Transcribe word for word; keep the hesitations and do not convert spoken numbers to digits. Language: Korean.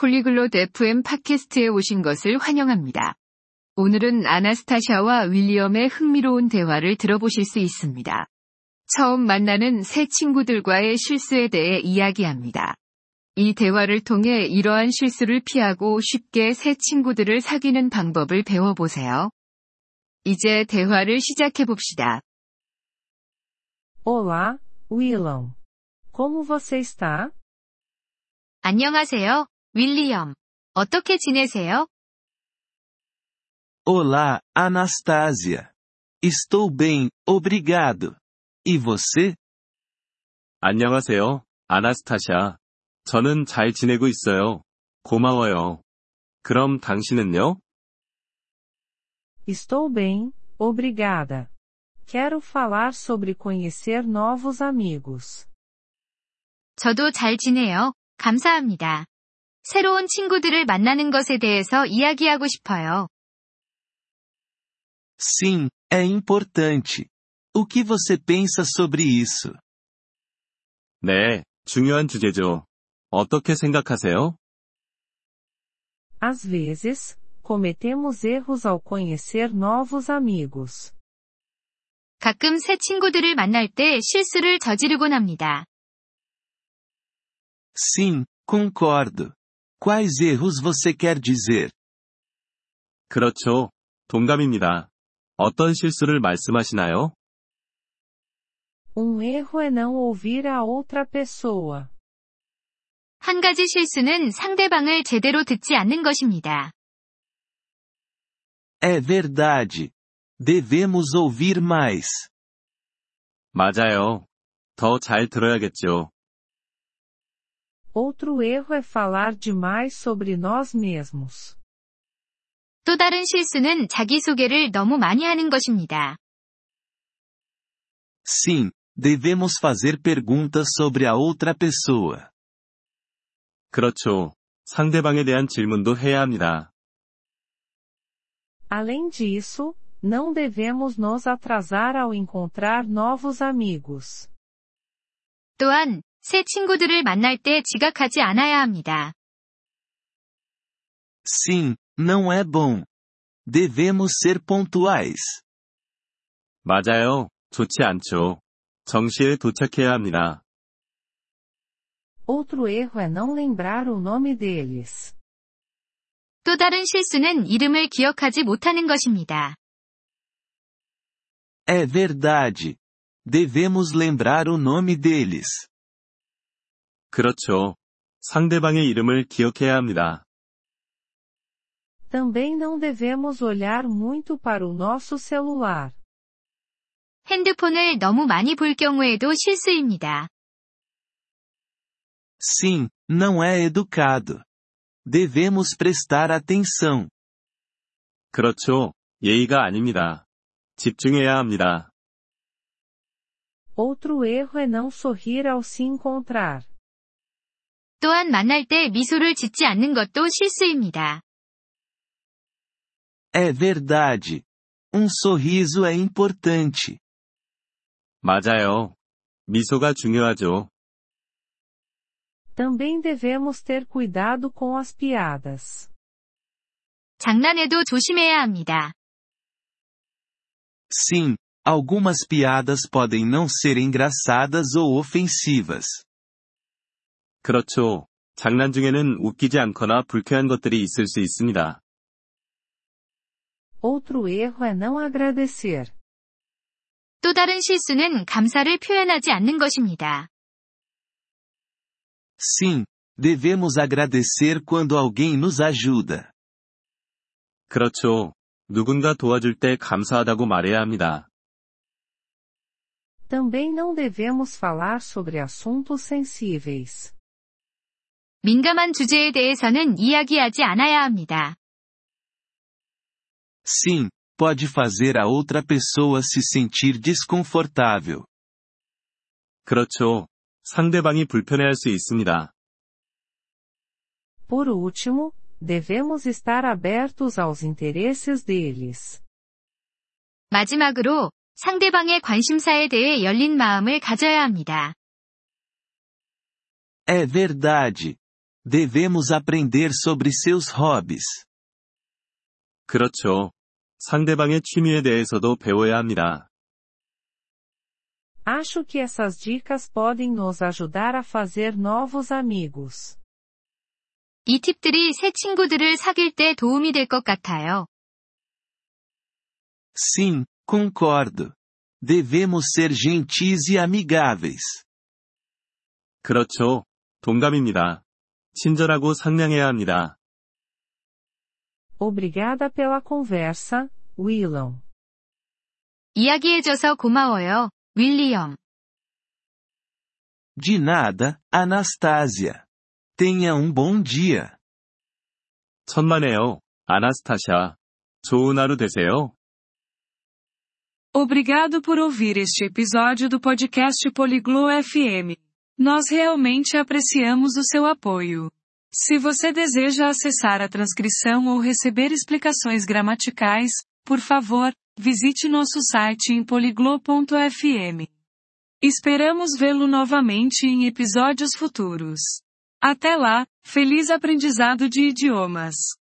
폴리글롯 에프엠 팟캐스트에 오신 것을 환영합니다. 오늘은 아나스타샤와 윌리엄의 흥미로운 대화를 들어보실 수 있습니다. 처음 만나는 새 친구들과의 실수에 대해 이야기합니다. 이 대화를 통해 이러한 실수를 피하고 쉽게 새 친구들을 사귀는 방법을 배워보세요. 이제 대화를 시작해봅시다. Olá, William. Como você está? 안녕하세요, 윌리엄. 어떻게 지내세요? Olá, Anastasia. Estou bem, obrigado. E você? 안녕하세요, 아나스타샤. 저는 잘 지내고 있어요. 고마워요. 그럼 당신은요? Estou bem, obrigada. Quero falar sobre conhecer novos amigos. 저도 잘 지내요. 감사합니다. 새로운 친구들을 만나는 것에 대해서 이야기하고 싶어요. Sim, é importante. O que você pensa sobre isso? 네, 중요한 주제죠. 어떻게 생각하세요? Às vezes, cometemos erros ao conhecer novos amigos. 가끔 새 친구들을 만날 때 실수를 저지르곤 합니다. Sim, concordo. Quais erros você quer dizer? 그렇죠. 동감입니다. 어떤 실수를 말씀하시나요? Um erro é não ouvir a outra pessoa. 한 가지 실수는 상대방을 제대로 듣지 않는 것입니다. É verdade. Devemos ouvir mais. 맞아요. 더 잘 들어야겠죠. Outro erro é falar demais sobre nós mesmos. 또 다른 실수는 자기소개를 너무 많이 하는 것입니다. Sim, devemos fazer perguntas sobre a outra pessoa. 그렇죠. 상대방에 대한 질문도 해야 합니다. Além disso, não devemos nos atrasar ao encontrar novos amigos. 또한 새 친구들을 만날 때 지각하지 않아야 합니다. Sim, não é bom. Devemos ser pontuais. 맞아요. 좋지 않죠. 정시에 도착해야 합니다. Outro erro é não lembrar o nome deles. 또 다른 실수는 이름을 기억하지 못하는 것입니다. É verdade. Devemos lembrar o nome deles. 그렇죠. 상대방의 이름을 기억해야 합니다. Também não devemos olhar muito para o nosso celular. 핸드폰을 너무 많이 볼 경우에도 실수입니다. Sim, não é educado. Devemos prestar atenção. 그렇죠. 예의가 아닙니다. 집중해야 합니다. Outro erro é não sorrir ao se encontrar. 또한 만날 때 미소를 짓지 않는 것도 실수입니다. É verdade. Um sorriso é importante. 맞아요. 미소가 중요하죠. Também devemos ter cuidado com as piadas. 장난에도 조심해야 합니다. Sim, algumas piadas podem não ser engraçadas ou ofensivas. 그렇죠. 장난 중에는 웃기지 않거나 불쾌한 것들이 있을 수 있습니다. Outro erro é não agradecer. 또 다른 실수는 감사를 표현하지 않는 것입니다. Sim, devemos agradecer quando alguém nos ajuda. 그렇죠. 누군가 도와줄 때 감사하다고 말해야 합니다. Também não devemos falar sobre assuntos sensíveis. 민감한 주제에 대해서는 이야기하지 않아야 합니다. Sim, pode fazer a outra pessoa se sentir desconfortável. 그렇죠. 상대방이 불편해할 수 있습니다. Por último, devemos estar abertos aos interesses deles. 마지막으로, 상대방의 관심사에 대해 열린 마음을 가져야 합니다. É verdade. Devemos aprender sobre seus hobbies. 그렇죠. 상대방의 취미에 대해서도 배워야 합니다. Acho que essas dicas podem nos ajudar a fazer novos amigos. 이 팁들이 새 친구들을 사귈 때 도움이 될 것 같아요. Sim, concordo. Devemos ser gentis e amigáveis. 그렇죠. 동감입니다. 친절하고 상냥해야 합니다. Obrigada pela conversa, William. 이야기해줘서 고마워요, 윌리엄. De nada, Anastasia. Tenha um bom dia. 천만에요, 아나스타샤. 좋은 하루 되세요. Obrigado por ouvir este episódio do podcast Polyglot F M. Nós realmente apreciamos o seu apoio. Se você deseja acessar a transcrição ou receber explicações gramaticais, por favor, visite nosso site em polyglot ponto f m. Esperamos vê-lo novamente em episódios futuros. Até lá, feliz aprendizado de idiomas!